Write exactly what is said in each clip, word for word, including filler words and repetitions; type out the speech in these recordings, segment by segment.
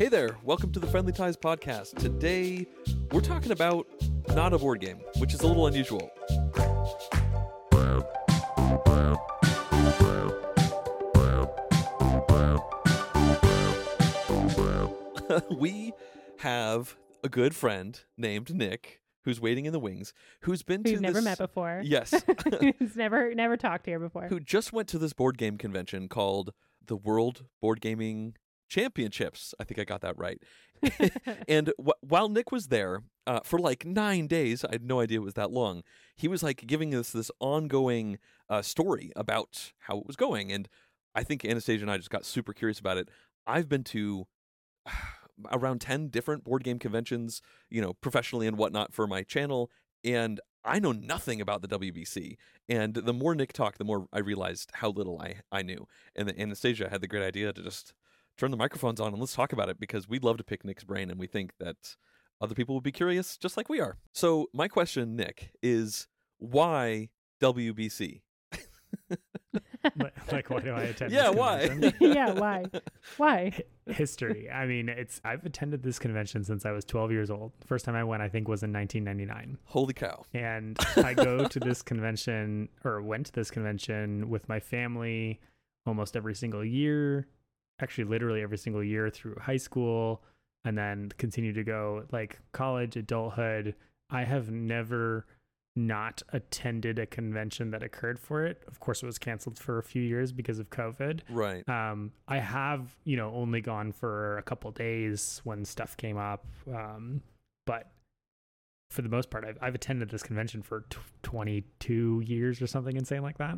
Hey there, welcome to the Friendly Ties podcast. Today, we're talking about not a board game, which is a little unusual. We have a good friend named Nick, who's waiting in the wings, who's been to We've never this... met before. Yes. Who's never never talked here before. Who just went to this board game convention called the World Board Gaming Championships. I think I got that right. And w- while Nick was there uh, for like nine days, I had no idea it was that long, he was like giving us this ongoing uh, story about how it was going. And I think Anastasia and I just got super curious about it. I've been to... Uh, around ten different board game conventions, you know, professionally and whatnot for my channel. And I know nothing about the W B C. And the more Nick talked, the more I realized how little I, I knew. And then Anastasia had the great idea to just turn the microphones on and let's talk about it, because we'd love to pick Nick's brain. And we think that other people would be curious just like we are. So my question, Nick, is why W B C? Like, why do I attend? Yeah, why? yeah, why? Why? History. I mean, it's. I've attended this convention since I was twelve years old. The first time I went, I think, was in nineteen ninety-nine. Holy cow! And I go to this convention, or went to this convention with my family almost every single year. Actually, literally every single year through high school, and then continue to go like college, adulthood. I have never not attended a convention that occurred for it. Of course, it was canceled for a few years because of COVID. Right. Um, I have, you know, only gone for a couple of days when stuff came up. Um, but for the most part, I've, I've attended this convention for t- twenty-two years or something insane like that.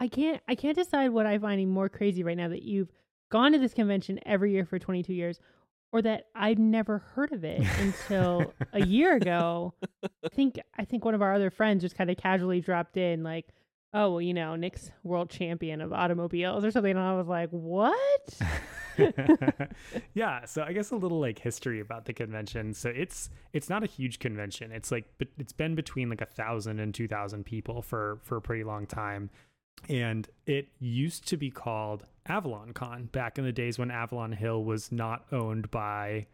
I can't, I can't decide what I'm finding more crazy right now, that you've gone to this convention every year for twenty-two years, or that I'd never heard of it until a year ago. I think I think one of our other friends just kind of casually dropped in like, oh, well, you know, Nick's world champion of automobiles or something. And I was like, what? Yeah. So I guess a little like history about the convention. So it's it's not a huge convention. It's like, but it's been between like a thousand and two thousand people for for a pretty long time. And it used to be called Avalon Con back in the days when Avalon Hill was not owned by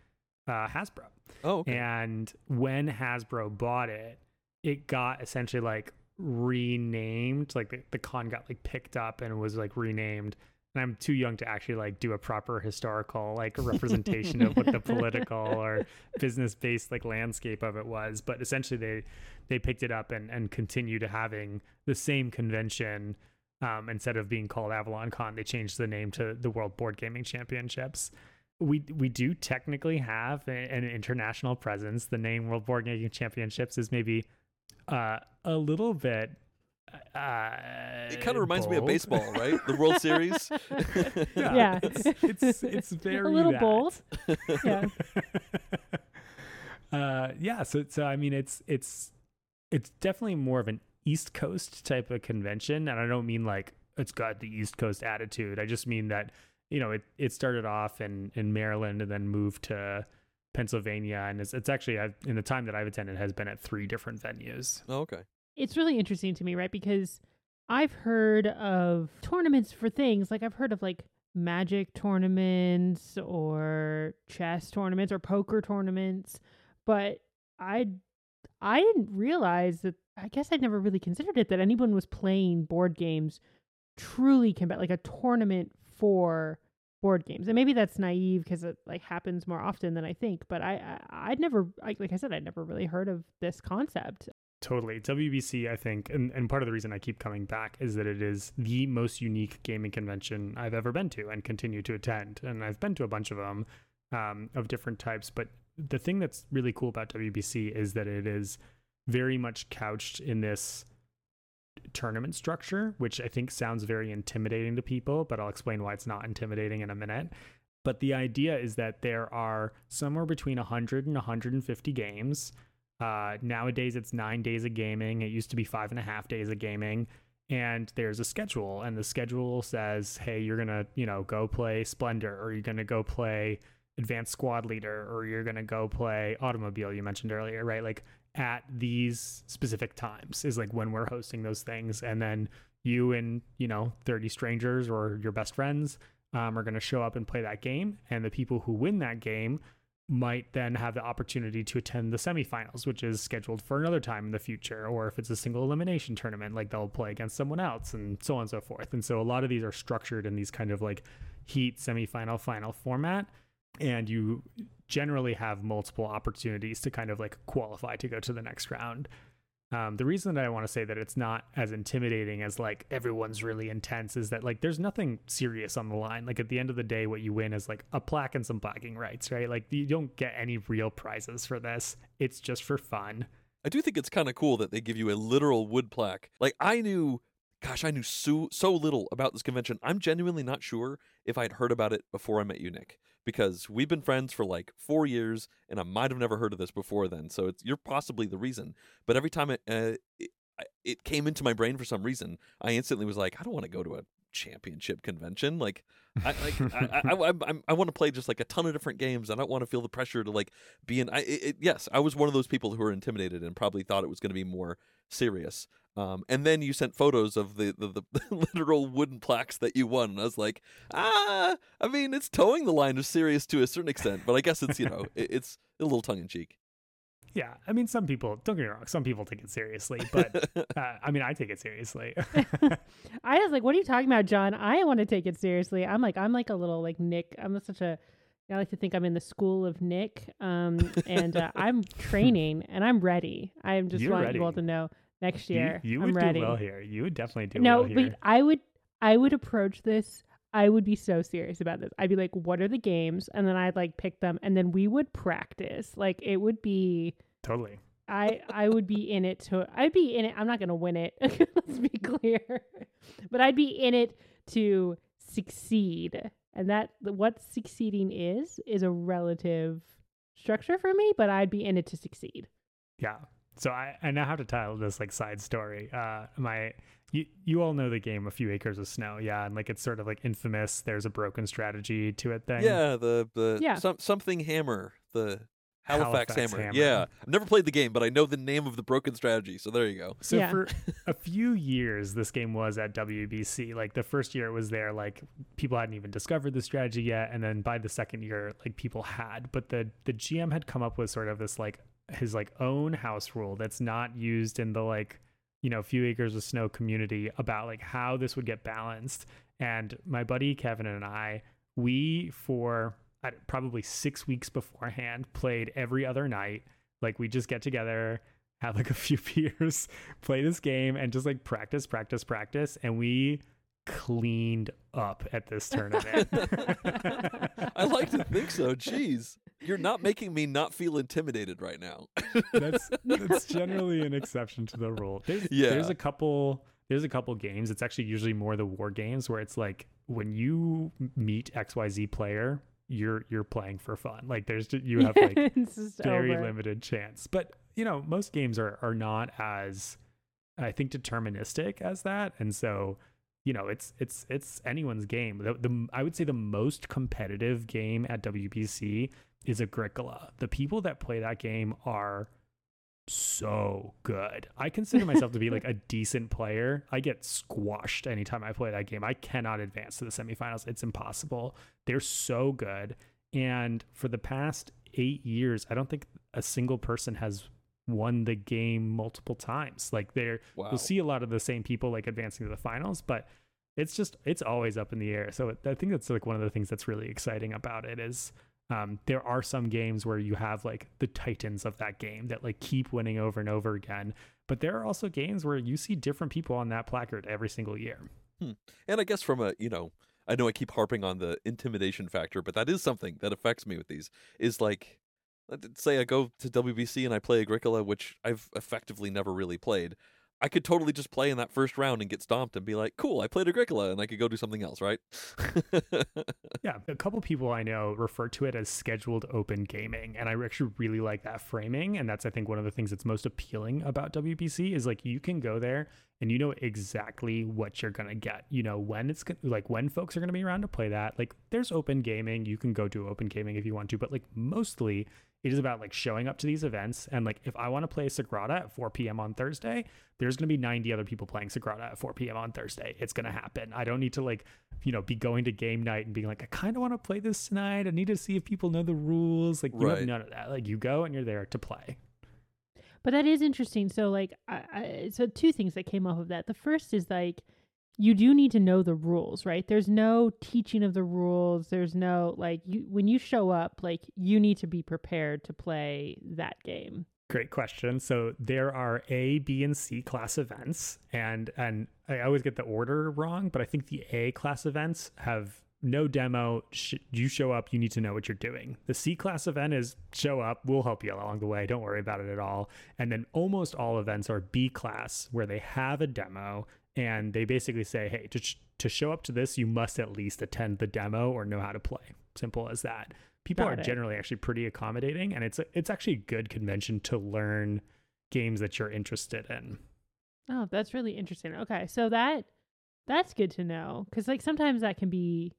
uh, Hasbro. Oh, okay. And when Hasbro bought it, it got essentially like renamed. Like the, the con got like picked up and was like renamed. And I'm too young to actually like do a proper historical like representation of what the political or business based like landscape of it was. But essentially they they picked it up and, and continued having the same convention. Um, instead of being called Avalon Con, they changed the name to the World Board Gaming Championships. We we do technically have a, an international presence. The name World Board Gaming Championships is maybe uh, a little bit... Uh, it kind of reminds bold. me of baseball, right? The World Series. yeah, yeah. It's, it's, it's very... A little that. bold. Yeah. uh, yeah, so, so I mean, it's it's it's definitely more of an East Coast type of convention, and I don't mean like it's got the East Coast attitude. I just mean that, you know, it it started off in in Maryland and then moved to Pennsylvania, and it's, it's actually I've, in the time that I've attended has been at three different venues. Oh, okay. It's really interesting to me, right? Because I've heard of tournaments for things like I've heard of like magic tournaments or chess tournaments or poker tournaments, but I I didn't realize that. I guess I'd never really considered it that anyone was playing board games truly combat, like a tournament for board games. And maybe that's naive because it like happens more often than I think, but I, I I'd never, I, like I said, I'd never really heard of this concept. Totally. W B C, I think, and, and part of the reason I keep coming back is that it is the most unique gaming convention I've ever been to and continue to attend. And I've been to a bunch of them um, of different types, but the thing that's really cool about W B C is that it is very much couched in this tournament structure, which I think sounds very intimidating to people, but I'll explain why it's not intimidating in a minute. But the idea is that there are somewhere between one hundred and one hundred fifty games. Uh, nowadays, it's nine days of gaming. It used to be five and a half days of gaming. And there's a schedule, and the schedule says, hey, you're going to, you know, go play Splendor, or you're going to go play Advanced Squad Leader, or you're going to go play Automobile, you mentioned earlier, right? Like, at these specific times is like when we're hosting those things, and then you and, you know, thirty strangers or your best friends um, are going to show up and play that game. And the people who win that game might then have the opportunity to attend the semifinals, which is scheduled for another time in the future. Or if it's a single elimination tournament, like they'll play against someone else and so on and so forth. And so a lot of these are structured in these kind of like heat, semifinal, final format. And you generally have multiple opportunities to kind of like qualify to go to the next round. Um, the reason that I want to say that it's not as intimidating as like everyone's really intense is that like there's nothing serious on the line. Like at the end of the day, what you win is like a plaque and some bragging rights, right? Like you don't get any real prizes for this. It's just for fun. I do think it's kind of cool that they give you a literal wood plaque. Like I knew, gosh, I knew so, so little about this convention. I'm genuinely not sure if I'd heard about it before I met you, Nick, because we've been friends for like four years and I might have never heard of this before then. So it's, you're possibly the reason. But every time it, uh, it it came into my brain for some reason, I instantly was like, I don't want to go to a championship convention. Like, I like I, I, I, I, I want to play just like a ton of different games. I don't want to feel the pressure to like be in. I, it, yes, I was one of those people who were intimidated and probably thought it was going to be more serious. Um, and then you sent photos of the, the, the literal wooden plaques that you won. And I was like, ah, I mean, it's towing the line of serious to a certain extent, but I guess it's, you know, it, it's a little tongue in cheek. Yeah. I mean, some people, don't get me wrong, some people take it seriously, but uh, I mean, I take it seriously. I was like, what are you talking about, John? I want to take it seriously. I'm like, I'm like a little like Nick. I'm such a, I like to think I'm in the school of Nick. Um, and uh, I'm training and I'm ready. I'm just You're wanting ready. people to know. Next year, you, you I'm would ready. do well here. You would definitely do no, well here. No, but I would, I would approach this. I would be so serious about this. I'd be like, "What are the games?" And then I'd like pick them, and then we would practice. Like it would be totally. I, I would be in it to. I'd be in it. I'm not gonna win it. Let's be clear. But I'd be in it to succeed, and that what succeeding is is a relative structure for me. But I'd be in it to succeed. Yeah. So I, I now have to title this like side story. Uh, my you you all know the game A Few Acres of Snow, yeah, and like it's sort of like infamous. There's a broken strategy to it thing. Yeah, the the yeah. Some, something hammer, the Halifax, Halifax hammer. hammer. Yeah, I've never played the game, but I know the name of the broken strategy. So there you go. So yeah. for a few years, this game was at W B C. Like the first year it was there, like people hadn't even discovered the strategy yet, and then by the second year, like people had. But the the G M had come up with sort of this like. his like own house rule that's not used in the like, you know, Few Acres of Snow community about like how this would get balanced. And my buddy Kevin and I, we for probably six weeks beforehand played every other night. Like we just get together, have like a few beers, play this game and just like practice, practice, practice. And we cleaned up at this tournament. I like to think so. Jeez. You're not making me not feel intimidated right now. that's that's generally an exception to the rule. There's, yeah. there's a couple there's a couple games. It's actually usually more the war games where it's like when you meet X Y Z player, you're you're playing for fun. Like there's you have like very over. limited chance. But you know, most games are are not as I think deterministic as that. And so you know, it's it's it's anyone's game. The, the I would say the most competitive game at W B C is Agricola. The people that play that game are so good. I consider myself to be like a decent player. I get squashed anytime I play that game. I cannot advance to the semifinals. It's impossible. They're so good. And for the past eight years, I don't think a single person has won the game multiple times. Like they're, wow. you'll see a lot of the same people like advancing to the finals, but it's just, it's always up in the air. So I think that's like one of the things that's really exciting about it is, Um, there are some games where you have like the titans of that game that like keep winning over and over again. But there are also games where you see different people on that placard every single year. Hmm. And I guess from a, you know, I know I keep harping on the intimidation factor, but that is something that affects me with these is like, let's say I go to W B C and I play Agricola, which I've effectively never really played. I could totally just play in that first round and get stomped and be like, cool, I played Agricola and I could go do something else, right? Yeah, a couple people I know refer to it as scheduled open gaming. And I actually really like that framing. And that's, I think, one of the things that's most appealing about W B C is like you can go there and you know exactly what you're going to get. You know, when it's like when folks are going to be around to play that. Like there's open gaming. You can go do open gaming if you want to. But like mostly It is about like showing up to these events. And like, if I want to play Sagrada at four p.m. on Thursday, there's going to be ninety other people playing Sagrada at four p.m. on Thursday. It's going to happen. I don't need to like, you know, be going to game night and being like, I kind of want to play this tonight. I need to see if people know the rules. Like, you right. have none of that. Like, you go and you're there to play. But that is interesting. So like, I, I, so two things that came off of that. The first is like, you do need to know the rules, right? There's no teaching of the rules. There's no, like, you, when you show up, like, you need to be prepared to play that game. Great question. So there are A, B, and C class events. And and I always get the order wrong, but I think the A class events have no demo. Sh- you show up, you need to know what you're doing. The C class event is show up, we'll help you along the way. Don't worry about it at all. And then almost all events are B class, where they have a demo. And they basically say, hey, to sh- to show up to this, you must at least attend the demo or know how to play. Simple as that. People Got are it. Generally actually pretty accommodating. And it's a, it's actually a good convention to learn games that you're interested in. Oh, that's really interesting. Okay, so that that's good to know. Because like sometimes that can be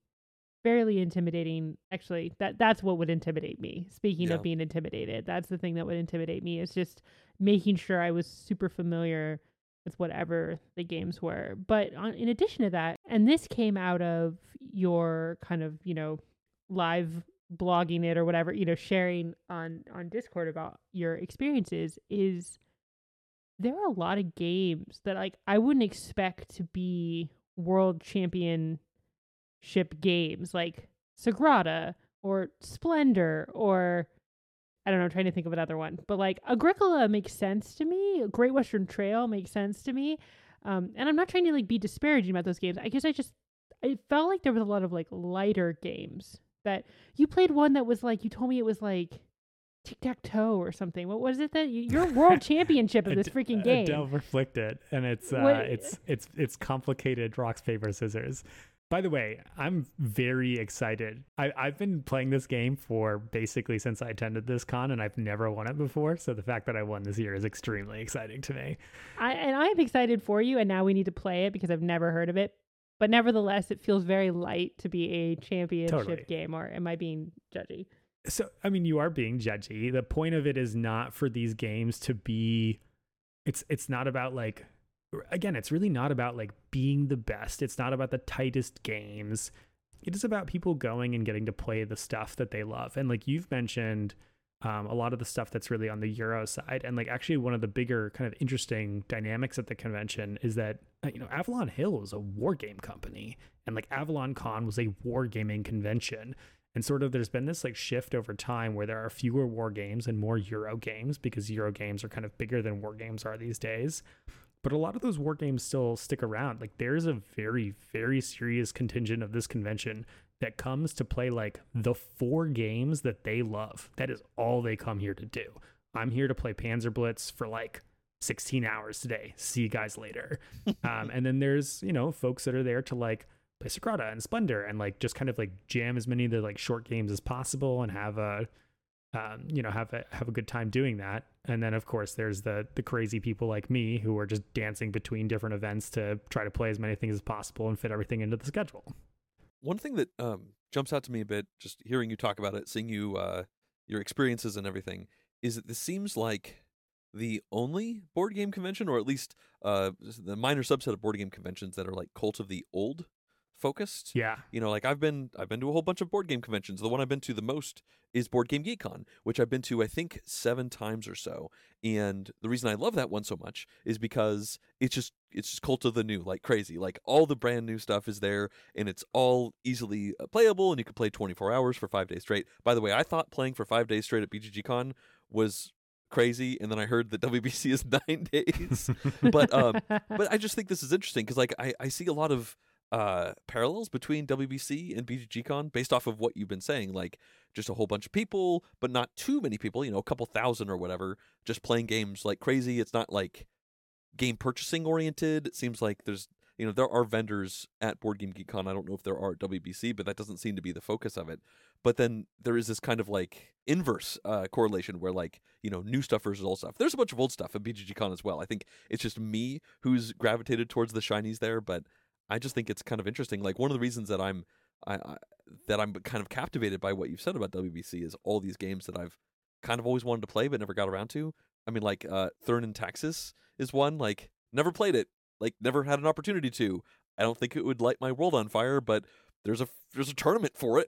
fairly intimidating. Actually, that that's what would intimidate me. Speaking yeah. of being intimidated, that's the thing that would intimidate me is just making sure I was super familiar with whatever the games were. But on, in addition to that, and this came out of your kind of, you know, live blogging it or whatever, you know, sharing on, on Discord about your experiences, is there are a lot of games that like I wouldn't expect to be world championship games like Sagrada or Splendor or I don't know, I'm trying to think of another one. But like Agricola makes sense to me. Great Western Trail makes sense to me. Um, and I'm not trying to like be disparaging about those games. I guess I just, I felt like there was a lot of like lighter games that you played one that was like, you told me it was like tic-tac-toe or something. What was it that you, your world championship of this freaking game? Adel Verpflichtet. And it's, uh, it's, it's, it's complicated rocks, paper, scissors. By the way, I'm very excited. I, I've been playing this game for basically since I attended this con, and I've never won it before. So the fact that I won this year is extremely exciting to me. I, and I'm excited for you. And now we need to play it because I've never heard of it. But nevertheless, it feels very light to be a championship totally. game. Or am I being judgy? So, I mean, you are being judgy. The point of it is not for these games to be, it's it's not about like, again, it's really not about like being the best. It's not about the tightest games. It is about people going and getting to play the stuff that they love. And like you've mentioned, um, a lot of the stuff that's really on the Euro side. And like actually one of the bigger kind of interesting dynamics at the convention is that, you know, Avalon Hill is a war game company and like Avalon Con was a war gaming convention. And sort of there's been this like shift over time where there are fewer war games and more Euro games because Euro games are kind of bigger than war games are these days. But a lot of those war games still stick around. Like there's a very, very serious contingent of this convention that comes to play like the four games that they love. That is all they come here to do. I'm here to play Panzer Blitz for like sixteen hours today. See you guys later. um, and then there's, you know, folks that are there to like play Sagrada and Splendor and like just kind of like jam as many of the like short games as possible and have a, Um, you know, have a have a good time doing that. And then, of course, there's the the crazy people like me who are just dancing between different events to try to play as many things as possible and fit everything into the schedule. One thing that um, jumps out to me a bit, just hearing you talk about it, seeing you uh, your experiences and everything, is that this seems like the only board game convention, or at least uh, the minor subset of board game conventions that are like Cult of the Old focused. Yeah. You know, like I've been I've been to a whole bunch of board game conventions. The one I've been to the most is BoardGameGeek Con, which I've been to I think seven times or so. And the reason I love that one so much is because it's just it's just Cult of the New, like crazy. Like all the brand new stuff is there and it's all easily playable and you can play twenty-four hours for five days straight. By the way, I thought playing for five days straight at B G G Con was crazy, and then I heard that W B C is nine days. but um but I just think this is interesting because like I, I see a lot of Uh, parallels between W B C and BGGCon based off of what you've been saying, like just a whole bunch of people, but not too many people, you know, a couple thousand or whatever, just playing games like crazy. It's not like game purchasing oriented. It seems like there's, you know, there are vendors at BoardGameGeekCon. I don't know if there are at W B C, but that doesn't seem to be the focus of it. But then there is this kind of like inverse uh, correlation where like, you know, new stuff versus old stuff. There's a bunch of old stuff at BGGCon as well. I think it's just me who's gravitated towards the shinies there, but I just think it's kind of interesting. Like one of the reasons that I'm, I, I, that I'm kind of captivated by what you've said about W B C is all these games that I've kind of always wanted to play but never got around to. I mean, like, uh, Thurn and Taxis is one. Like, never played it. Like, never had an opportunity to. I don't think it would light my world on fire, but there's a there's a tournament for it.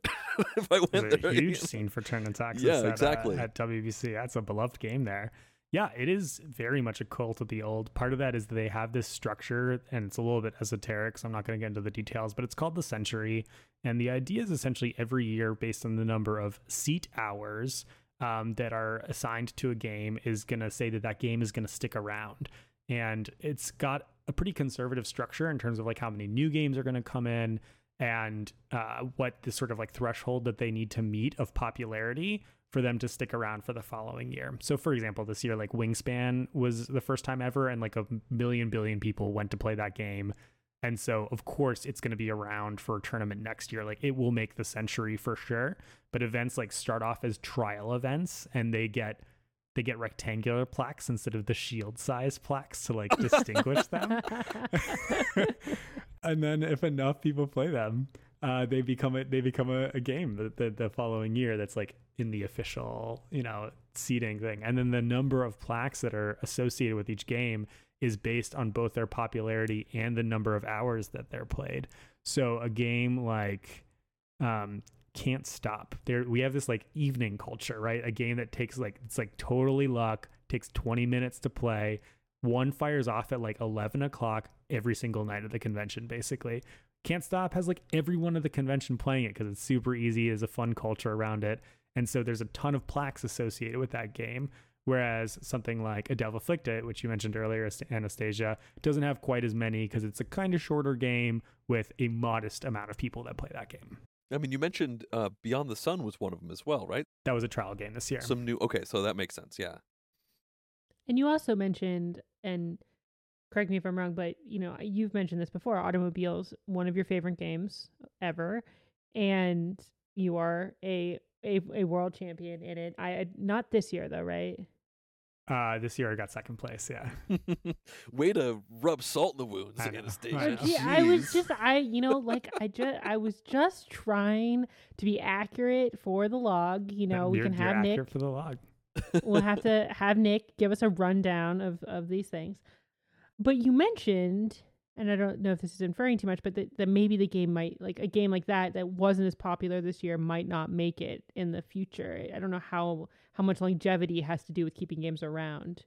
If I went there's there, a huge again. Scene for Thurn and Taxis. Yeah, at, exactly. Uh, at W B C, that's a beloved game there. Yeah, it is very much a cult of the old. Part of that is that they have this structure, and it's a little bit esoteric, so I'm not going to get into the details, but it's called the Century. And the idea is essentially every year, based on the number of seat hours um, that are assigned to a game, is going to say that that game is going to stick around. And it's got a pretty conservative structure in terms of like how many new games are going to come in and uh, what the sort of like threshold that they need to meet of popularity for them to stick around for the following year. So for example, this year, like Wingspan was the first time ever, and like a million billion people went to play that game. And so of course it's going to be around for a tournament next year. Like it will make the Century for sure. But events like start off as trial events, and they get they get rectangular plaques instead of the shield size plaques to like distinguish them. And then if enough people play them, Uh, they become a, they become a, a game the, the, the following year that's like in the official, you know, seeding thing. And then the number of plaques that are associated with each game is based on both their popularity and the number of hours that they're played. So a game like um, Can't Stop, there we have this like evening culture, right? A game that takes like, it's like totally luck, takes twenty minutes to play. One fires off at like eleven o'clock every single night of the convention, basically. Can't Stop has like everyone at the convention playing it because it's super easy. There's a fun culture around it. And so there's a ton of plaques associated with that game. Whereas something like Adel Verpflichtet, which you mentioned earlier, Anastasia, doesn't have quite as many because it's a kind of shorter game with a modest amount of people that play that game. I mean, you mentioned uh, Beyond the Sun was one of them as well, right? That was a trial game this year. Some new. Okay, so that makes sense. Yeah. And you also mentioned, and correct me if I'm wrong, but you know, you've mentioned this before, Automobile's one of your favorite games ever, and you are a a, a world champion in it. I not this year though, right? Uh, this year I got second place. Yeah. Way to rub salt in the wounds, Anastasia. Yeah, I was just, I you know, like I just, I was just trying to be accurate for the log. You know, we can have Nick for the log. We'll have to have Nick give us a rundown of of these things. But you mentioned, and I don't know if this is inferring too much, but that, that maybe the game might, like a game like that that wasn't as popular this year might not make it in the future. I don't know how, how much longevity has to do with keeping games around.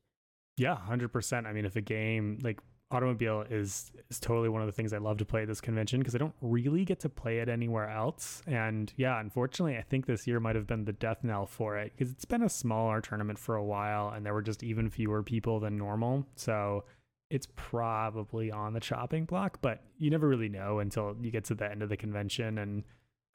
Yeah, one hundred percent. I mean, if a game like Automobile is is totally one of the things I love to play at this convention because I don't really get to play it anywhere else. And yeah, unfortunately, I think this year might have been the death knell for it because it's been a smaller tournament for a while and there were just even fewer people than normal. So it's probably on the chopping block, but you never really know until you get to the end of the convention. And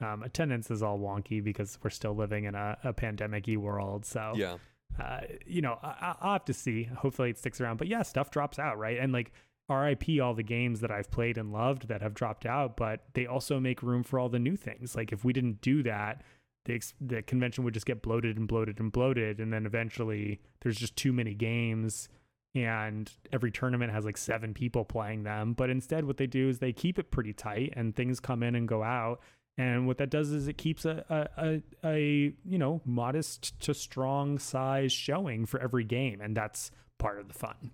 um, attendance is all wonky because we're still living in a, a pandemic-y world. So, yeah. uh, you know, I, I'll have to see. Hopefully it sticks around. But yeah, stuff drops out, right? And like R I P all the games that I've played and loved that have dropped out, but they also make room for all the new things. Like if we didn't do that, the, ex- the convention would just get bloated and bloated and bloated. And then eventually there's just too many games, and every tournament has like seven people playing them. But instead what they do is they keep it pretty tight and things come in and go out. And what that does is it keeps a, a, a, a you know, modest to strong size showing for every game. And that's part of the fun.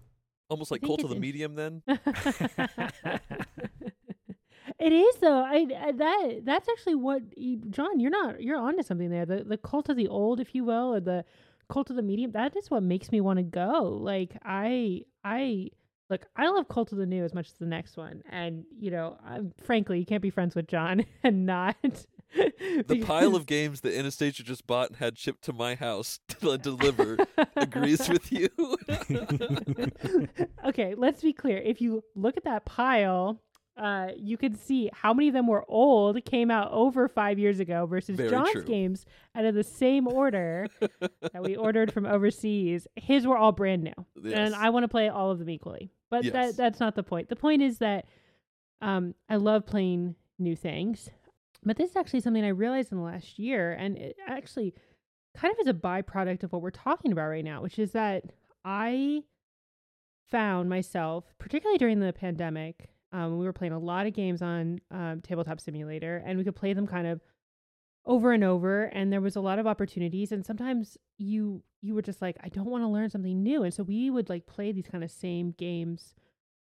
Almost like Cult of the in- Medium then. It is though. I, I that that's actually what you, John, you're not, you're onto something there. The, the Cult of the Old, if you will, or the Cult of the Medium, that is what makes me want to go. Like I I look, I love Cult of the New as much as the next one, and you know, I'm, frankly, you can't be friends with John and not the because... pile of games that Anastasia just bought and had shipped to my house to deliver agrees with you. Okay, let's be clear. If you look at that pile, uh, you can see how many of them were old, came out over five years ago versus Very John's true. Games out of the same order that we ordered from overseas. His were all brand new. Yes. And I want to play all of them equally. But yes. that that's not the point. The point is that um, I love playing new things. But this is actually something I realized in the last year. And it actually kind of is a byproduct of what we're talking about right now, which is that I found myself, particularly during the pandemic, Um, we were playing a lot of games on um, Tabletop Simulator, and we could play them kind of over and over, and there was a lot of opportunities, and sometimes you you were just like, I don't want to learn something new. And so we would like play these kind of same games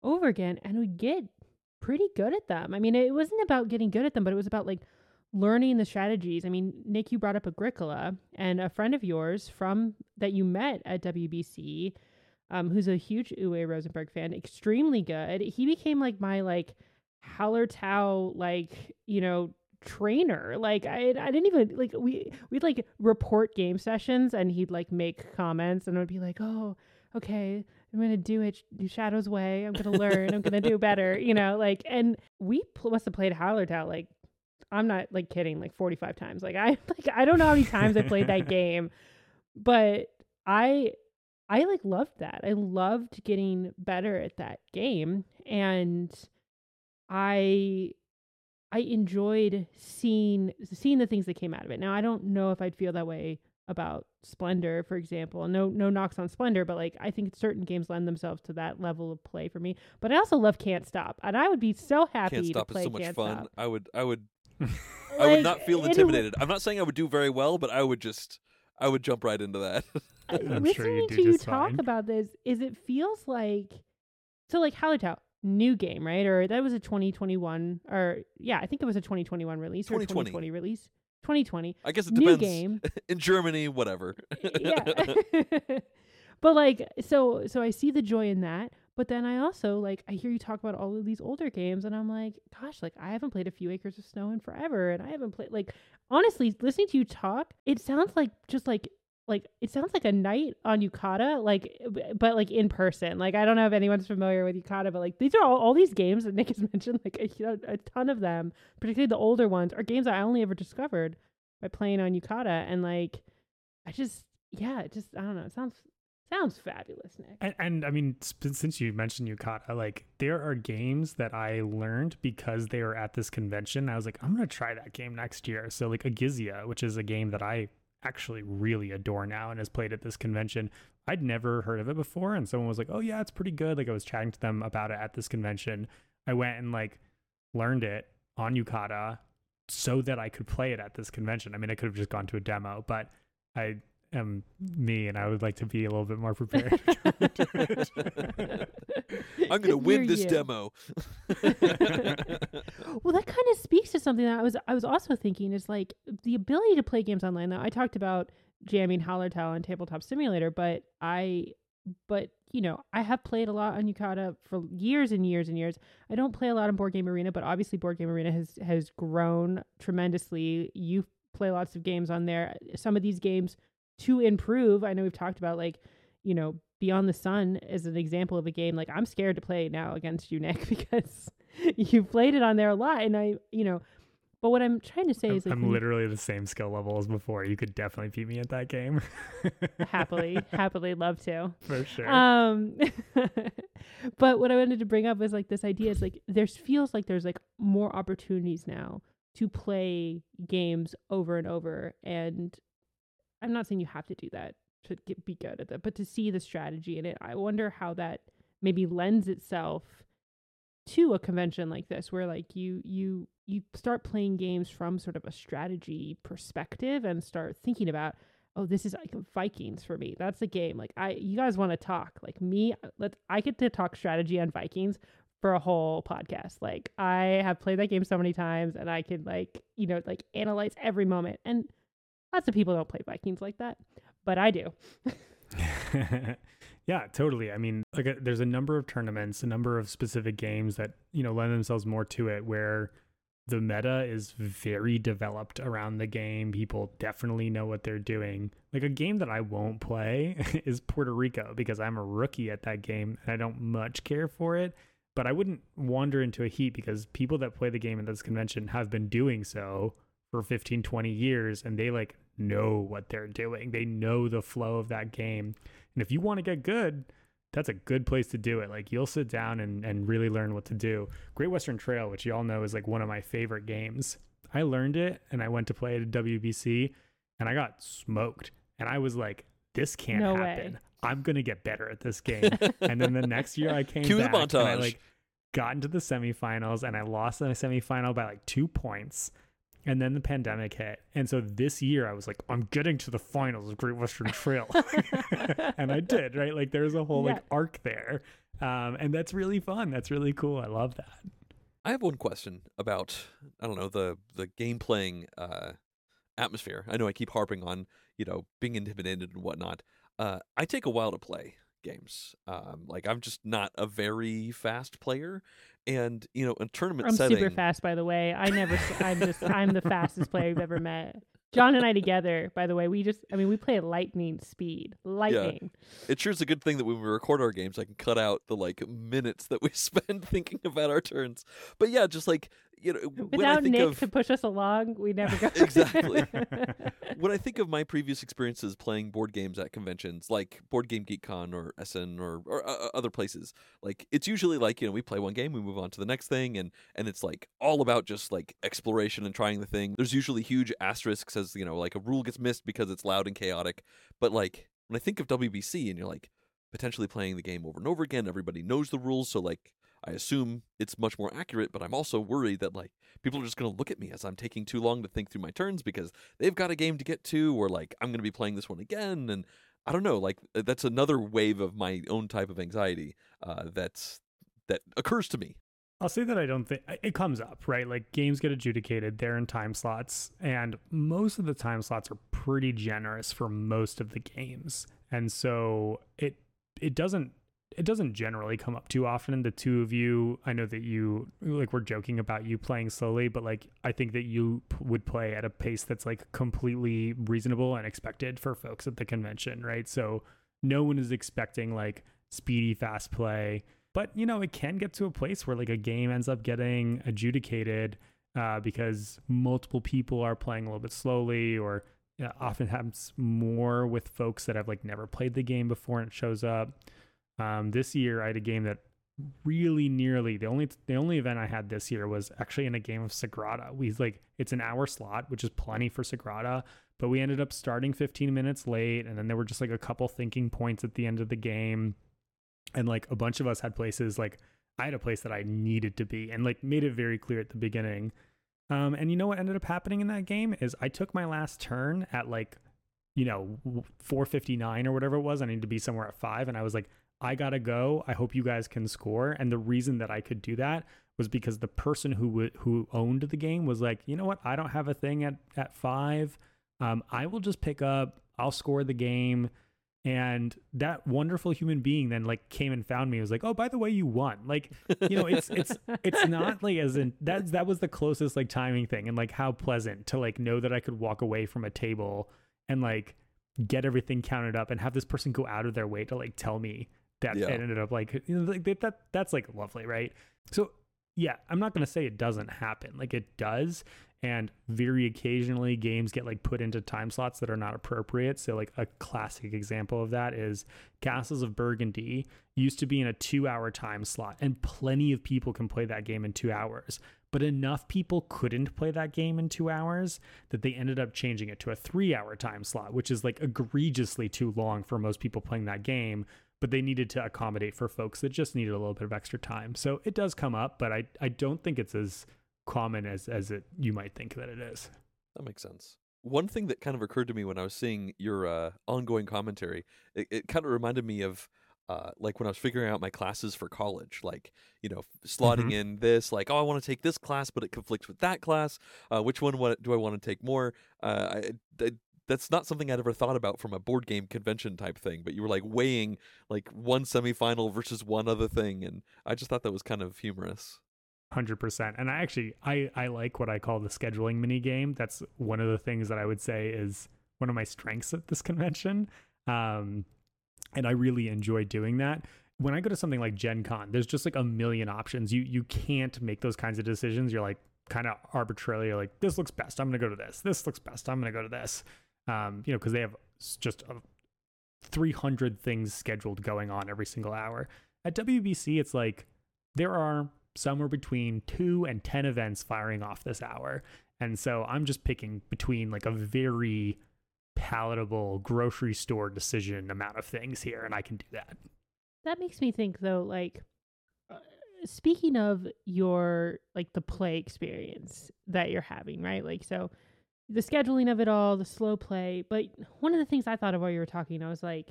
over again, and we'd get pretty good at them. I mean, it wasn't about getting good at them, but it was about like learning the strategies. I mean, Nick, you brought up Agricola, and a friend of yours from that you met at W B C, um, who's a huge Uwe Rosenberg fan, extremely good. He became like my like Hallertau, like, you know, trainer. Like I, I didn't even like we we'd like report game sessions, and he'd like make comments, and I'd be like, oh, okay, I'm gonna do it Shadow's way. I'm gonna learn. I'm gonna do better. You know, like, and we pl- must have played Hallertau like, I'm not like kidding, like forty-five times. Like I like I don't know how many times I played that game, but I I like loved that. I loved getting better at that game, and I I enjoyed seeing seeing the things that came out of it. Now I don't know if I'd feel that way about Splendor, for example. No, no knocks on Splendor, but like I think certain games lend themselves to that level of play for me. But I also love Can't Stop, and I would be so happy Can't Stop to play is so much Can't fun. Stop. I would I would like, I would not feel intimidated. W- I'm not saying I would do very well, but I would just I would jump right into that. I'm Listening sure you do to you talk fine. About this, is it feels like so like Hallertau, new game, right? Or that was a twenty twenty-one, or yeah, I think it was a twenty twenty-one release or twenty twenty release. twenty twenty. I guess it new depends. Game. In Germany, whatever. Yeah. But like, so so I see the joy in that. But then I also, like, I hear you talk about all of these older games, and I'm like, gosh, like, I haven't played A Few Acres of Snow in forever, and I haven't played, like, honestly, listening to you talk, it sounds like just, like, like, it sounds like a night on Yucata, like, but, like, in person. Like, I don't know if anyone's familiar with Yucata, but, like, these are all, all these games that Nick has mentioned, like, a, you know, a ton of them, particularly the older ones, are games that I only ever discovered by playing on Yucata, and, like, I just, yeah, it just, I don't know, it sounds... Sounds fabulous, Nick. And, and I mean, sp- since you mentioned Yucata, like there are games that I learned because they were at this convention. I was like, I'm going to try that game next year. So like Agizia, which is a game that I actually really adore now and has played at this convention. I'd never heard of it before. And someone was like, oh yeah, it's pretty good. Like I was chatting to them about it at this convention. I went and like learned it on Yucata so that I could play it at this convention. I mean, I could have just gone to a demo, but I... Um, me and I would like to be a little bit more prepared. I'm gonna win this you. demo. Well, that kind of speaks to something that I was I was also thinking is like the ability to play games online. Now I talked about jamming Hallertau and Tabletop Simulator, but I but you know I have played a lot on Yucata for years and years and years. I don't play a lot on Board Game Arena, but obviously Board Game Arena has has grown tremendously. You play lots of games on there. Some of these games. To improve, I know we've talked about like, you know, Beyond the Sun is an example of a game. Like I'm scared to play now against you, Nick, because you played it on there a lot, and I, you know. But what I'm trying to say I'm, is, like, I'm literally the same skill level as before. You could definitely beat me at that game. happily, happily, love to for sure. Um, but what I wanted to bring up is like this idea is like there's feels like there's like more opportunities now to play games over and over and. I'm not saying you have to do that to get, be good at that, but to see the strategy in it, I wonder how that maybe lends itself to a convention like this, where like you you you start playing games from sort of a strategy perspective and start thinking about, oh, this is like Vikings for me. That's a game. Like I, you guys want to talk like me? Let's. I get to talk strategy on Vikings for a whole podcast. Like I have played that game so many times, and I could like you know like analyze every moment and. Lots of people don't play Vikings like that, but I do. Yeah, totally. I mean, like a, there's a number of tournaments, a number of specific games that, you know, lend themselves more to it where the meta is very developed around the game. People definitely know what they're doing. Like a game that I won't play is Puerto Rico because I'm a rookie at that game and I don't much care for it, but I wouldn't wander into a heat because people that play the game at this convention have been doing so for fifteen, twenty years, and they like know what they're doing. They know the flow of that game. And if you want to get good, that's a good place to do it. Like you'll sit down and, and really learn what to do. Great Western Trail, which y'all know is like one of my favorite games. I learned it and I went to play it at W B C and I got smoked. And I was like, this can't no happen. Way. I'm going to get better at this game. And then the next year I came Cue back the montage. And I like got into the semifinals and I lost in the semifinal by like two points. And then the pandemic hit. And so this year I was like, I'm getting to the finals of Great Western Trail. And I did, right? Like there's a whole yeah. like arc there. Um, and that's really fun. That's really cool. I love that. I have one question about, I don't know, the, the game playing uh, atmosphere. I know I keep harping on, you know, being intimidated and whatnot. Uh, I take a while to play games. Um, like I'm just not a very fast player. And, you know, in tournament I'm setting... I'm super fast, by the way. I never... I'm just... I'm the fastest player I've ever met. John and I together, by the way, we just... I mean, we play at lightning speed. Lightning. Yeah. It sure is a good thing that when we record our games, I can cut out the, like, minutes that we spend thinking about our turns. But, yeah, just, like, you know... Without when I think Nick of... to push us along, we never go... Exactly. When I think of my previous experiences playing board games at conventions, like BoardGameGeek Con or Essen or, or uh, other places, like, it's usually, like, you know, we play one game, we move on to the next thing, and and it's like all about just like exploration and trying the thing. There's usually huge asterisks as, you know, like a rule gets missed because it's loud and chaotic. But like when I think of W B C, and you're like potentially playing the game over and over again, everybody knows the rules, so like I assume it's much more accurate, but I'm also worried that like people are just going to look at me as I'm taking too long to think through my turns because they've got a game to get to, or like I'm going to be playing this one again. And I don't know, like that's another wave of my own type of anxiety uh, that's that occurs to me. I'll say that I don't think it comes up, right? Like games get adjudicated, they're in time slots, and most of the time slots are pretty generous for most of the games. And so it it doesn't it doesn't generally come up too often. And the two of you, I know that you like we're joking about you playing slowly, but like I think that you p- would play at a pace that's like completely reasonable and expected for folks at the convention, right? So no one is expecting like speedy fast play. But, you know, it can get to a place where like a game ends up getting adjudicated uh, because multiple people are playing a little bit slowly, or uh, often happens more with folks that have like never played the game before and it shows up. Um, this year I had a game that really nearly the only the only event I had this year was actually in a game of Sagrada. We like it's an hour slot, which is plenty for Sagrada, but we ended up starting fifteen minutes late. And then there were just like a couple thinking points at the end of the game. And like a bunch of us had places, like I had a place that I needed to be and like made it very clear at the beginning. Um, and you know what ended up happening in that game is I took my last turn at like, you know, four fifty-nine or whatever it was. I needed to be somewhere at five. And I was like, I gotta go. I hope you guys can score. And the reason that I could do that was because the person who w- who owned the game was like, you know what? I don't have a thing at, at five. Um, I will just pick up. I'll score the game. And that wonderful human being then like came and found me. It was like, oh, by the way, you won. Like, you know, it's, it's, it's not like as in that, that was the closest like timing thing. And like how pleasant to like know that I could walk away from a table and like get everything counted up and have this person go out of their way to like tell me that yeah. it ended up like, you know, like that, that, that's like lovely. Right. So yeah, I'm not going to say it doesn't happen. Like it does. And very occasionally games get like put into time slots that are not appropriate. So like a classic example of that is Castles of Burgundy used to be in a two hour time slot, and plenty of people can play that game in two hours, but enough people couldn't play that game in two hours that they ended up changing it to a three hour time slot, which is like egregiously too long for most people playing that game, but they needed to accommodate for folks that just needed a little bit of extra time. So it does come up, but I, I don't think it's as common as as it you might think that it is. That makes sense. One thing that kind of occurred to me when I was seeing your uh, ongoing commentary, it, it kind of reminded me of uh, like when I was figuring out my classes for college, like, you know, slotting mm-hmm. in this, like, oh, I want to take this class, but it conflicts with that class. Uh, which one do I want to take more? Uh, I, I That's not something I'd ever thought about from a board game convention type thing, but you were like weighing like one semifinal versus one other thing. And I just thought that was kind of humorous. one hundred percent. And I actually, I, I like what I call the scheduling mini game. That's one of the things that I would say is one of my strengths at this convention. Um, and I really enjoy doing that. When I go to something like Gen Con, there's just like a million options. You, you can't make those kinds of decisions. You're like kind of arbitrarily like, this looks best. I'm going to go to this. This looks best. I'm going to go to this. Um, you know, cause they have just uh, three hundred things scheduled going on every single hour. At W B C, it's like, there are somewhere between two and ten events firing off this hour. And so I'm just picking between like a very palatable grocery store decision amount of things here. And I can do that. That makes me think though, like speaking of your, like, the play experience that you're having, right? Like, so the scheduling of it all, the slow play. But one of the things I thought of while you were talking, I was like,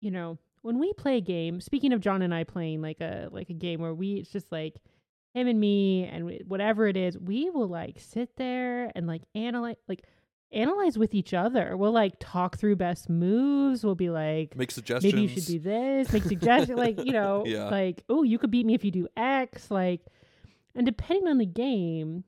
you know, when we play a game, speaking of John and I playing like a, like a game where we, it's just like him and me and we, whatever it is, we will like sit there and like analyze, like analyze with each other. We'll like talk through best moves. We'll be like, make suggestions. Maybe you should do this, make suggestions. Like, you know, yeah. like, oh, you could beat me if you do X. Like, and depending on the game,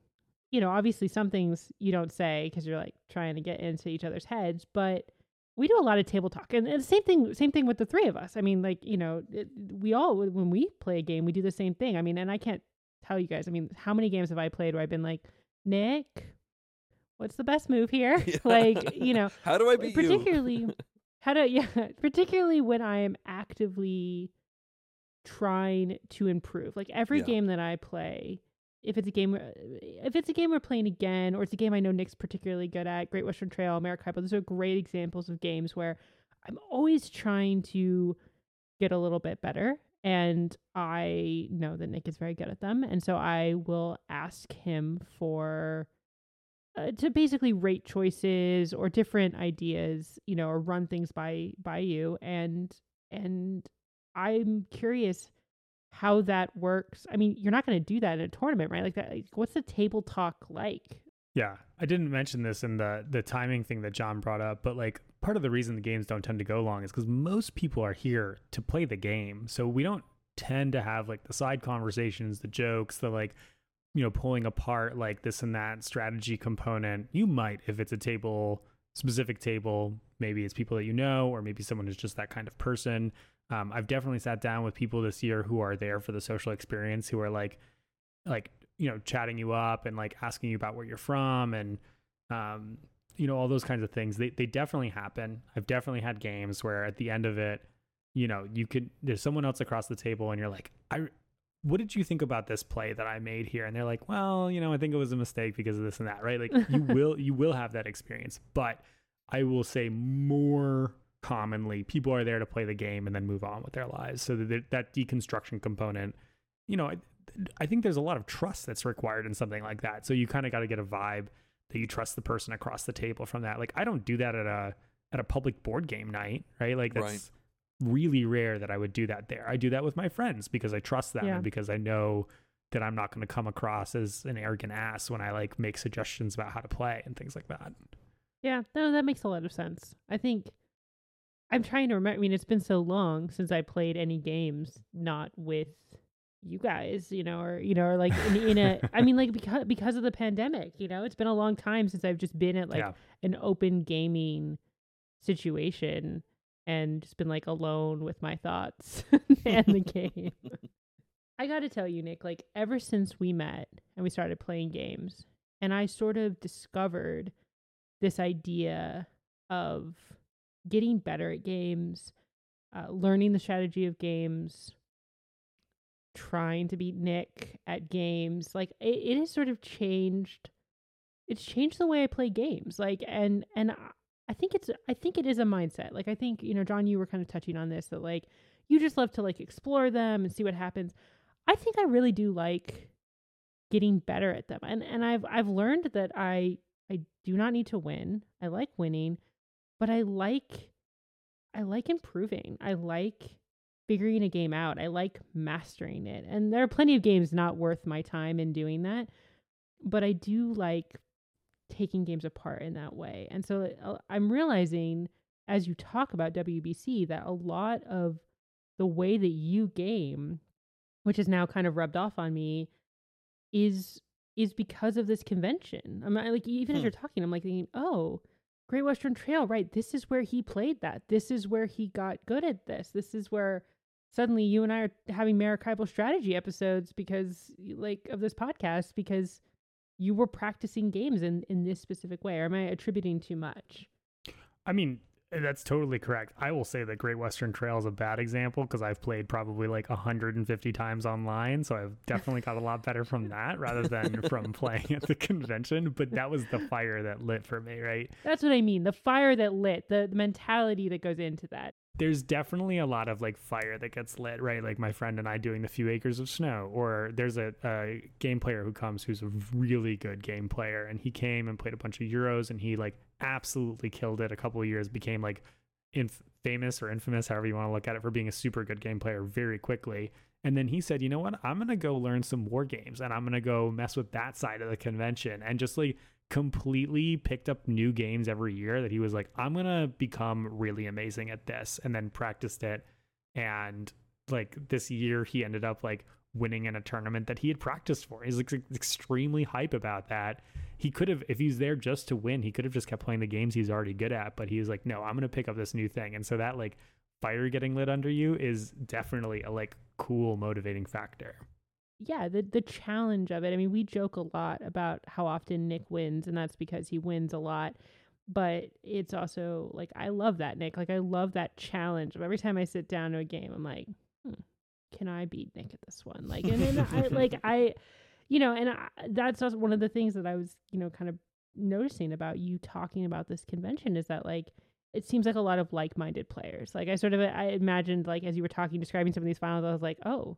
you know, obviously some things you don't say because you're like trying to get into each other's heads, but we do a lot of table talk. And, and same thing, same thing with the three of us. I mean, like, you know, it, we all, when we play a game, we do the same thing. I mean, and I can't tell you guys, I mean, how many games have I played where I've been like, Nick, what's the best move here? Yeah. Like, you know, how do I beat particularly, you? how do, yeah, particularly when I am actively trying to improve, like every yeah. game that I play. If it's a game, if it's a game we're playing again, or it's a game I know Nick's particularly good at, Great Western Trail, Maracaibo, those are great examples of games where I'm always trying to get a little bit better. And I know that Nick is very good at them. And so I will ask him for, uh, to basically rate choices or different ideas, you know, or run things by, by you. And, and I'm curious how that works. I mean, you're not going to do that in a tournament, right? Like, that, like, what's the table talk like? Yeah, I didn't mention this in the the timing thing that John brought up, but like part of the reason the games don't tend to go long is because most people are here to play the game. So we don't tend to have like the side conversations, the jokes, the like, you know, pulling apart like this and that strategy component. You might, if it's a table, specific table, maybe it's people that you know, or maybe someone who's just that kind of person. Um, I've definitely sat down with people this year who are there for the social experience, who are like, like, you know, chatting you up and like asking you about where you're from and, um, you know, all those kinds of things. They, they definitely happen. I've definitely had games where at the end of it, you know, you could, there's someone else across the table and you're like, I, what did you think about this play that I made here? And they're like, well, you know, I think it was a mistake because of this and that, right? Like you will, you will have that experience, but I will say more commonly people are there to play the game and then move on with their lives. So that, that deconstruction component, you know, I, I think there's a lot of trust that's required in something like that. So you kind of got to get a vibe that you trust the person across the table from that. Like I don't do that at a, at a public board game night, right? Like that's right. really rare that I would do that there. I do that with my friends because I trust them yeah. and because I know that I'm not going to come across as an arrogant ass when I like make suggestions about how to play and things like that. Yeah, no, that makes a lot of sense. I think I'm trying to remember. I mean, it's been so long since I played any games not with you guys, you know, or, you know, or like in, in a, I mean, like because, because of the pandemic, you know, it's been a long time since I've just been at like yeah. an open gaming situation and just been like alone with my thoughts and the game. I got to tell you, Nick, like ever since we met and we started playing games and I sort of discovered this idea of getting better at games, uh, learning the strategy of games, trying to beat Nick at games. Like it, it has sort of changed. It's changed the way I play games. Like, and, and I think it's, I think it is a mindset. Like, I think, you know, John, you were kind of touching on this, that like, you just love to like explore them and see what happens. I think I really do like getting better at them. And, and I've, I've learned that I, I do not need to win. I like winning. But I like, I like improving. I like figuring a game out. I like mastering it. And there are plenty of games not worth my time in doing that. But I do like taking games apart in that way. And so I'm realizing as you talk about W B C that a lot of the way that you game, which is now kind of rubbed off on me, is is because of this convention. I'm like, even hmm. as you're talking, I'm like thinking, oh, Great Western Trail, right? This is where he played that. This is where he got good at this. This is where suddenly you and I are having Maracaibo strategy episodes because, like, of this podcast, because you were practicing games in, in this specific way. Or am I attributing too much? I mean, That's totally correct. I will say that Great Western Trail is a bad example because I've played probably like one hundred fifty times online. So I've definitely got a lot better from that rather than from playing at the convention. But that was the fire that lit for me, right? That's what I mean. The fire that lit, the, the mentality that goes into that. There's definitely a lot of like fire that gets lit, right? Like my friend and I doing the Few Acres of Snow, or there's a, a game player who comes who's a really good game player, and he came and played a bunch of Euros, and he like absolutely killed it. A couple of years became like inf- famous or infamous, however you want to look at it, for being a super good game player very quickly. And then he said, you know what? I'm going to go learn some war games, and I'm going to go mess with that side of the convention, and just like completely picked up new games every year that he was like, I'm going to become really amazing at this, and then practiced it. And like this year he ended up like winning in a tournament that he had practiced for. He's like extremely hype about that. He could have, if he's there just to win, he could have just kept playing the games he's already good at, but he was like, no, I'm going to pick up this new thing. And so that like fire getting lit under you is definitely a like cool motivating factor. Yeah, the the challenge of it. I mean, we joke a lot about how often Nick wins, and that's because he wins a lot. But it's also like, I love that, Nick. Like, I love that challenge. Every time I sit down to a game, I'm like, hmm, can I beat Nick at this one? Like, and then I, like I, you know, and I, that's also one of the things that I was, you know, kind of noticing about you talking about this convention is that like, it seems like a lot of like-minded players. Like I sort of, I imagined like, as you were talking, describing some of these finals, I was like, oh,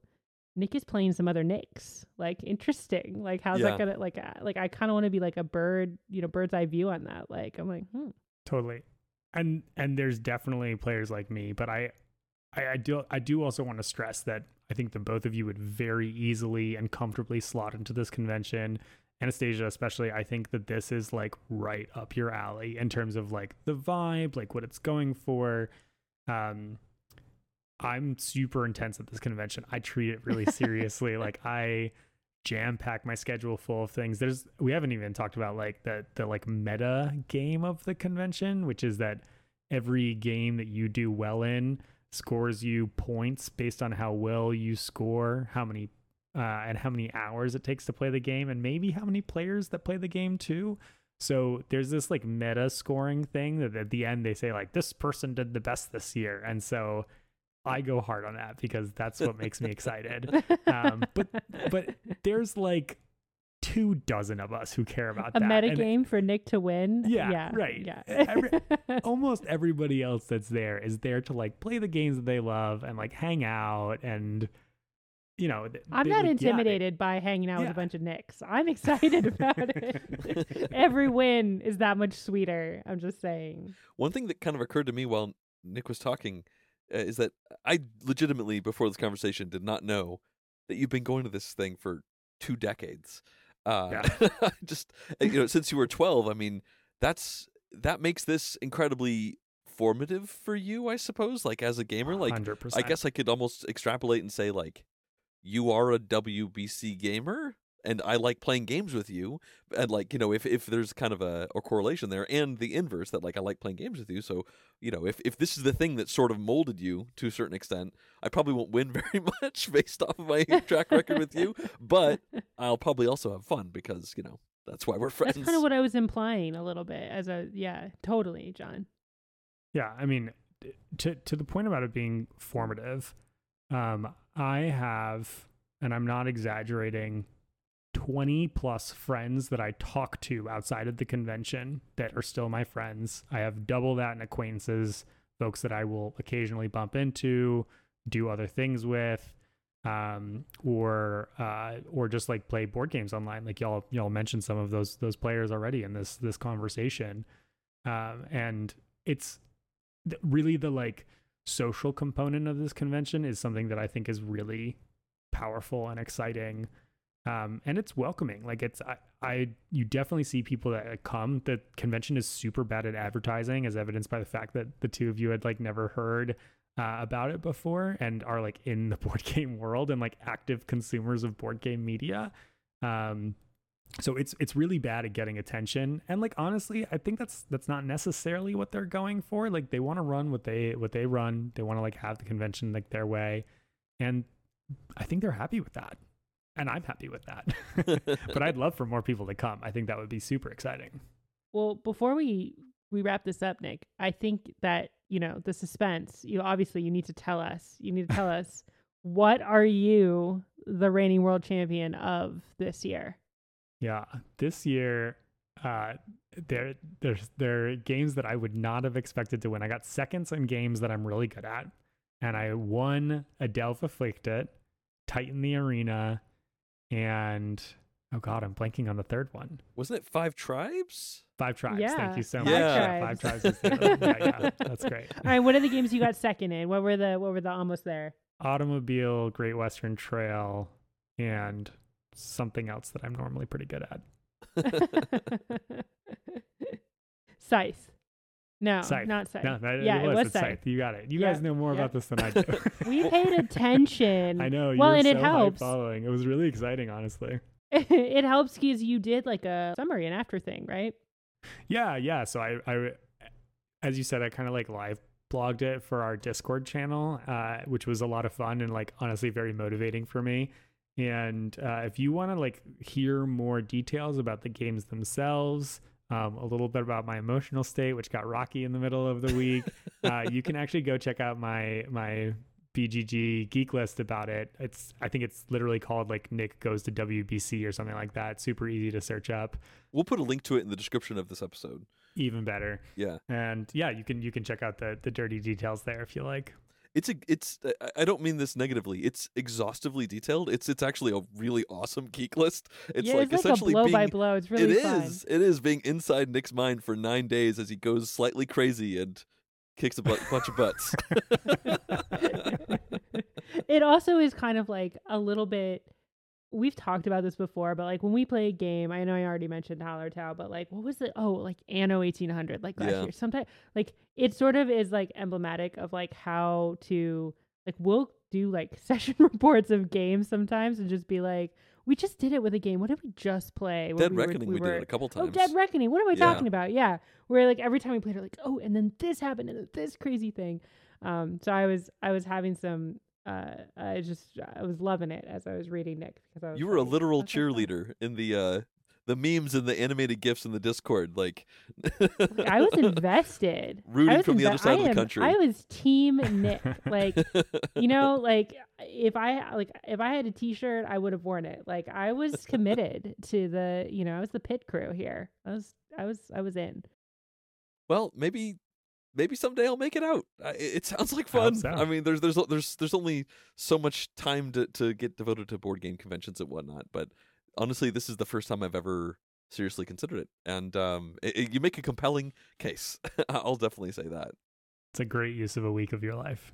Nick is playing some other Nicks. Like, interesting. Like, how's yeah. that gonna like? Uh, like, I kind of want to be like a bird, you know, bird's eye view on that. Like, I'm like, hmm. Totally. And and there's definitely players like me, but I, I, I do I do also want to stress that I think the both of you would very easily and comfortably slot into this convention. Anastasia, especially, I think that this is like right up your alley in terms of like the vibe, like what it's going for. Um. I'm super intense at this convention. I treat it really seriously. Like I jam pack my schedule full of things. There's, we haven't even talked about like the, the like meta game of the convention, which is that every game that you do well in scores you points based on how well you score, how many, uh, and how many hours it takes to play the game, and maybe how many players that play the game too. So there's this like meta scoring thing that at the end they say like, this person did the best this year. And so I go hard on that because that's what makes me excited. Um, but but there's like two dozen of us who care about a that. A meta and game it, for Nick to win. Yeah, yeah right. Yeah. Every, almost everybody else that's there is there to like play the games that they love and like hang out and, you know. They, I'm not like, intimidated yeah, they, by hanging out yeah. with a bunch of Nicks. I'm excited about it. Every win is that much sweeter. I'm just saying. One thing that kind of occurred to me while Nick was talking Uh, is that I legitimately, before this conversation, did not know that you've been going to this thing for two decades. Uh, yeah. Just, you know, since you were twelve, I mean, that's that makes this incredibly formative for you, I suppose, like as a gamer. Like, one hundred percent. I guess I could almost extrapolate and say, like, you are a W B C gamer, and I like playing games with you. And, like, you know, if, if there's kind of a, a correlation there, and the inverse, that, like, I like playing games with you. So, you know, if, if this is the thing that sort of molded you to a certain extent, I probably won't win very much based off of my track record with you. But I'll probably also have fun because, you know, that's why we're friends. That's kind of what I was implying a little bit. As a, yeah, totally, John. Yeah, I mean, to to the point about it being formative, um, I have, and I'm not exaggerating, twenty plus friends that I talk to outside of the convention that are still my friends. I have double that in acquaintances, folks that I will occasionally bump into, do other things with, um, or uh, or just like play board games online. Like y'all y'all mentioned some of those those players already in this this conversation, um, and it's really the like social component of this convention is something that I think is really powerful and exciting. Um, and it's welcoming. Like it's, I, I, you definitely see people that come. The convention is super bad at advertising, as evidenced by the fact that the two of you had like never heard uh, about it before and are like in the board game world and like active consumers of board game media. Um, so it's, it's really bad at getting attention. And like, honestly, I think that's, that's not necessarily what they're going for. Like they want to run what they, what they run. They want to like have the convention like their way. And I think they're happy with that. And I'm happy with that. But I'd love for more people to come. I think that would be super exciting. Well, before we we wrap this up, Nick, I think that, you know, the suspense, you obviously you need to tell us, you need to tell us, what are you the reigning world champion of this year? Yeah, this year, uh, there, there's, there are games that I would not have expected to win. I got seconds in games that I'm really good at, and I won Adel Verpflichtet, Tighten the Arena, and oh God, I'm blanking on the third one. Wasn't it Five Tribes? Five Tribes. Yeah. Thank you so much. Yeah. Five Tribes. Five Tribes is the yeah, yeah, that's great. All right, what are the games you got second in? What were the what were the almost there? Automobile, Great Western Trail, and something else that I'm normally pretty good at. Scythe. No, Scythe. Not Scythe. No, that, yeah, it was, it was Scythe. Scythe. You got it. You yeah. guys know more yeah. about this than I do. We paid attention. I know. You well, were and so it helps. Following. It was really exciting, honestly. It helps because you did like a summary and after thing, right? Yeah, yeah. So I, I as you said, I kind of like live blogged it for our Discord channel, uh, which was a lot of fun and like honestly very motivating for me. And uh, if you want to like hear more details about the games themselves, um, a little bit about my emotional state, which got rocky in the middle of the week, uh, you can actually go check out my my B G G geek list about it. It's I think it's literally called like Nick Goes to W B C or something like that. Super easy to search up. We'll put a link to it in the description of this episode. Even better. Yeah. And yeah, you can you can check out the the dirty details there if you like. It's a, it's I don't mean this negatively. It's exhaustively detailed. It's it's actually a really awesome geek list. It's yeah, like it's essentially like a blow being, by blow. It's really it fun. is it is being inside Nick's mind for nine days as he goes slightly crazy and kicks a bunch of butts. It also is kind of like a little bit, we've talked about this before, but like when we play a game, I know I already mentioned Hallertau, but like what was the oh like Anno eighteen hundred like last yeah. year sometimes, like it sort of is like emblematic of like how to like we'll do like session reports of games sometimes and just be like, we just did it with a game. What did we just play? Dead we Reckoning. Were, we we were, did it a couple times. Oh, Dead Reckoning. What am I yeah. talking about? Yeah. Where like every time we played, we're like, oh, and then this happened and this crazy thing. Um, so I was, I was having some, uh, I just, I was loving it as I was reading Nick because I was. You were like, a literal cheerleader in the, uh, the memes and the animated GIFs in the Discord. Like, like I was invested. Rooting was from inv- the other side I of the am, country. I was team Nick. Like, you know, like if I like if I had a t-shirt, I would have worn it. Like I was committed to the, you know, I was the pit crew here. I was I was I was in. Well, maybe maybe someday I'll make it out. It sounds like fun. So. I mean, there's there's there's there's only so much time to, to get devoted to board game conventions and whatnot, but honestly, this is the first time I've ever seriously considered it. And um, it, it, you make a compelling case. I'll definitely say that. It's a great use of a week of your life.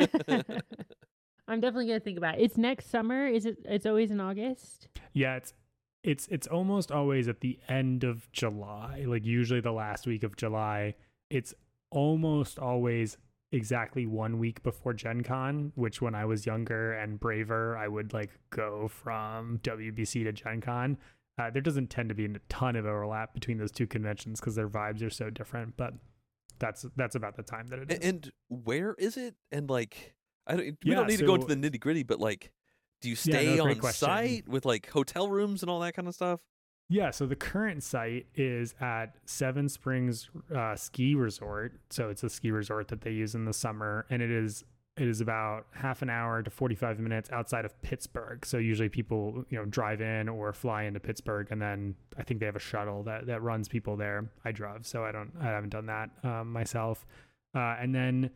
I'm definitely going to think about it. It's next summer. Is it? It's always in August? Yeah, it's it's it's almost always at the end of July, like usually the last week of July. It's almost always exactly one week before Gen Con, which when I was younger and braver, I would like go from W B C to Gen Con. Uh, there doesn't tend to be a ton of overlap between those two conventions because their vibes are so different, but that's that's about the time that it is. And, and where is it? And like, I don't, we yeah, don't need so, to go into the nitty gritty, but like, do you stay yeah, no, on site with like hotel rooms and all that kind of stuff? Yeah, so the current site is at Seven Springs uh, Ski Resort. So it's a ski resort that they use in the summer, and it is it is about half an hour to forty-five minutes outside of Pittsburgh. So usually people, you know, drive in or fly into Pittsburgh, and then I think they have a shuttle that, that runs people there. I drove, so I don't I haven't done that um, myself. Uh, and then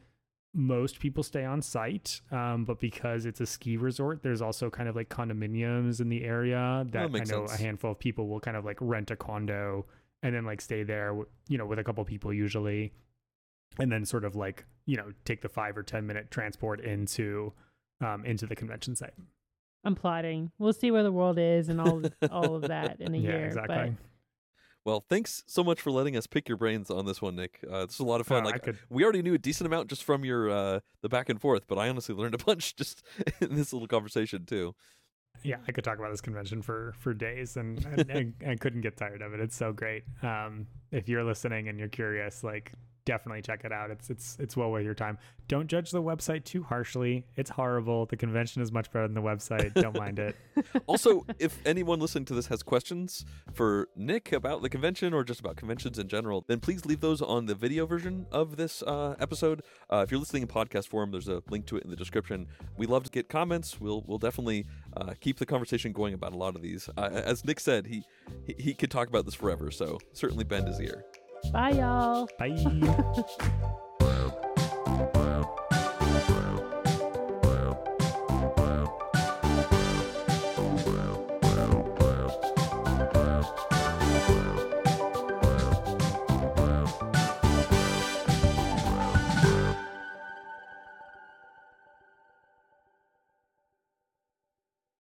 most people stay on site, um, but because it's a ski resort, there's also kind of like condominiums in the area that, that I know sense. A handful of people will kind of like rent a condo and then like stay there, you know, with a couple people usually, and then sort of like, you know, take the five or ten minute transport into um, into the convention site. I'm plotting. We'll see where the world is and all all of that in a yeah, year. Exactly. But... Well, thanks so much for letting us pick your brains on this one, Nick. Uh, this is a lot of fun. Uh, like could... we already knew a decent amount just from your uh, the back and forth, but I honestly learned a bunch just in this little conversation too. Yeah, I could talk about this convention for, for days, and and, and, and couldn't get tired of it. It's so great. Um, if you're listening and you're curious, like definitely check it out. It's it's it's well worth your time. Don't judge the website too harshly. It's horrible. The convention is much better than the website. Don't mind it. Also, if anyone listening to this has questions for Nick about the convention or just about conventions in general, then please leave those on the video version of this uh, episode. Uh, if you're listening in podcast form, there's a link to it in the description. We love to get comments. We'll we'll definitely uh, keep the conversation going about a lot of these. Uh, as Nick said, he, he he could talk about this forever. So certainly bend his ear. Bye, y'all. Bye.